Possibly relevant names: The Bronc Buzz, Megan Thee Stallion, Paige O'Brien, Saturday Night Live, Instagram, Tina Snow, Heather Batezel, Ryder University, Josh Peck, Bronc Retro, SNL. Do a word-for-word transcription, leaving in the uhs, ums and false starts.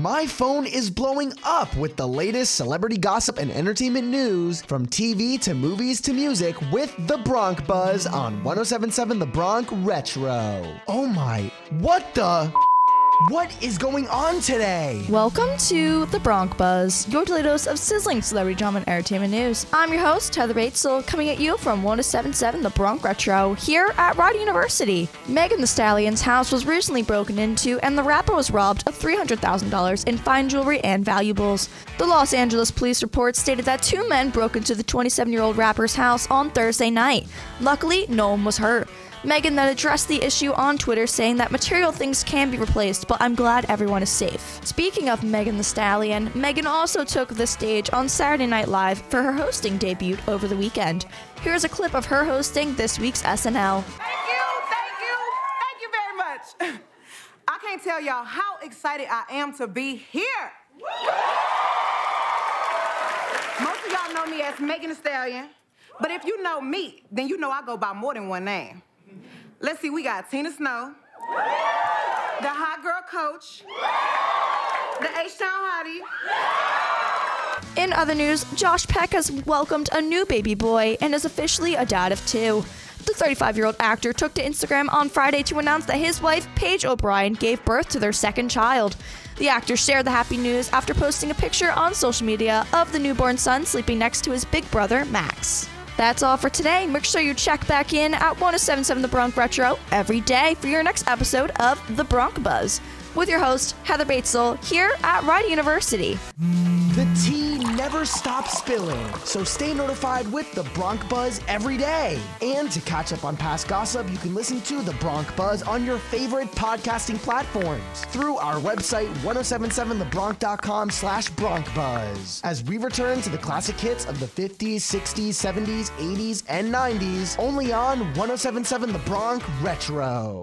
My phone is blowing up with the latest celebrity gossip and entertainment news, from T V to movies to music, with The Bronc Buzz on ten seventy-seven The Bronc Retro. Oh my, what the... What is going on today? Welcome to The Bronc Buzz, your daily dose of sizzling celebrity drama and entertainment news. I'm your host, Heather Batezel, coming at you from ten seventy-seven The Bronc Retro here at Ryder University. Megan Thee Stallion's house was recently broken into, and the rapper was robbed of three hundred thousand dollars in fine jewelry and valuables. The Los Angeles police report stated that two men broke into the twenty-seven-year-old rapper's house on Thursday night. Luckily, no one was hurt. Megan then addressed the issue on Twitter, saying that material things can be replaced, but I'm glad everyone is safe. Speaking of Megan Thee Stallion, Megan also took the stage on Saturday Night Live for her hosting debut over the weekend. Here's a clip of her hosting this week's S N L. Thank you, thank you, thank you very much. I can't tell y'all how excited I am to be here. Most of y'all know me as Megan Thee Stallion, but if you know me, then you know I go by more than one name. Let's see, we got Tina Snow, the hot girl coach, the H-Town hottie. In other news, Josh Peck has welcomed a new baby boy and is officially a dad of two. The thirty-five-year-old actor took to Instagram on Friday to announce that his wife, Paige O'Brien, gave birth to their second child. The actor shared the happy news after posting a picture on social media of the newborn son sleeping next to his big brother, Max. That's all for today. Make sure you check back in at ten seventy-seven The Bronc Retro every day for your next episode of The Bronc Buzz with your host, Heather Batezel, here at Ryder University. The tea never stops spilling, so stay notified with The Bronc Buzz every day. And to catch up on past gossip, you can listen to The Bronc Buzz on your favorite podcasting platforms through our website, ten seventy-seven the bronc dot com slash Bronc Buzz, as we return to the classic hits of the fifties, sixties, seventies, eighties, and nineties, only on ten seventy-seven The Bronc Retro.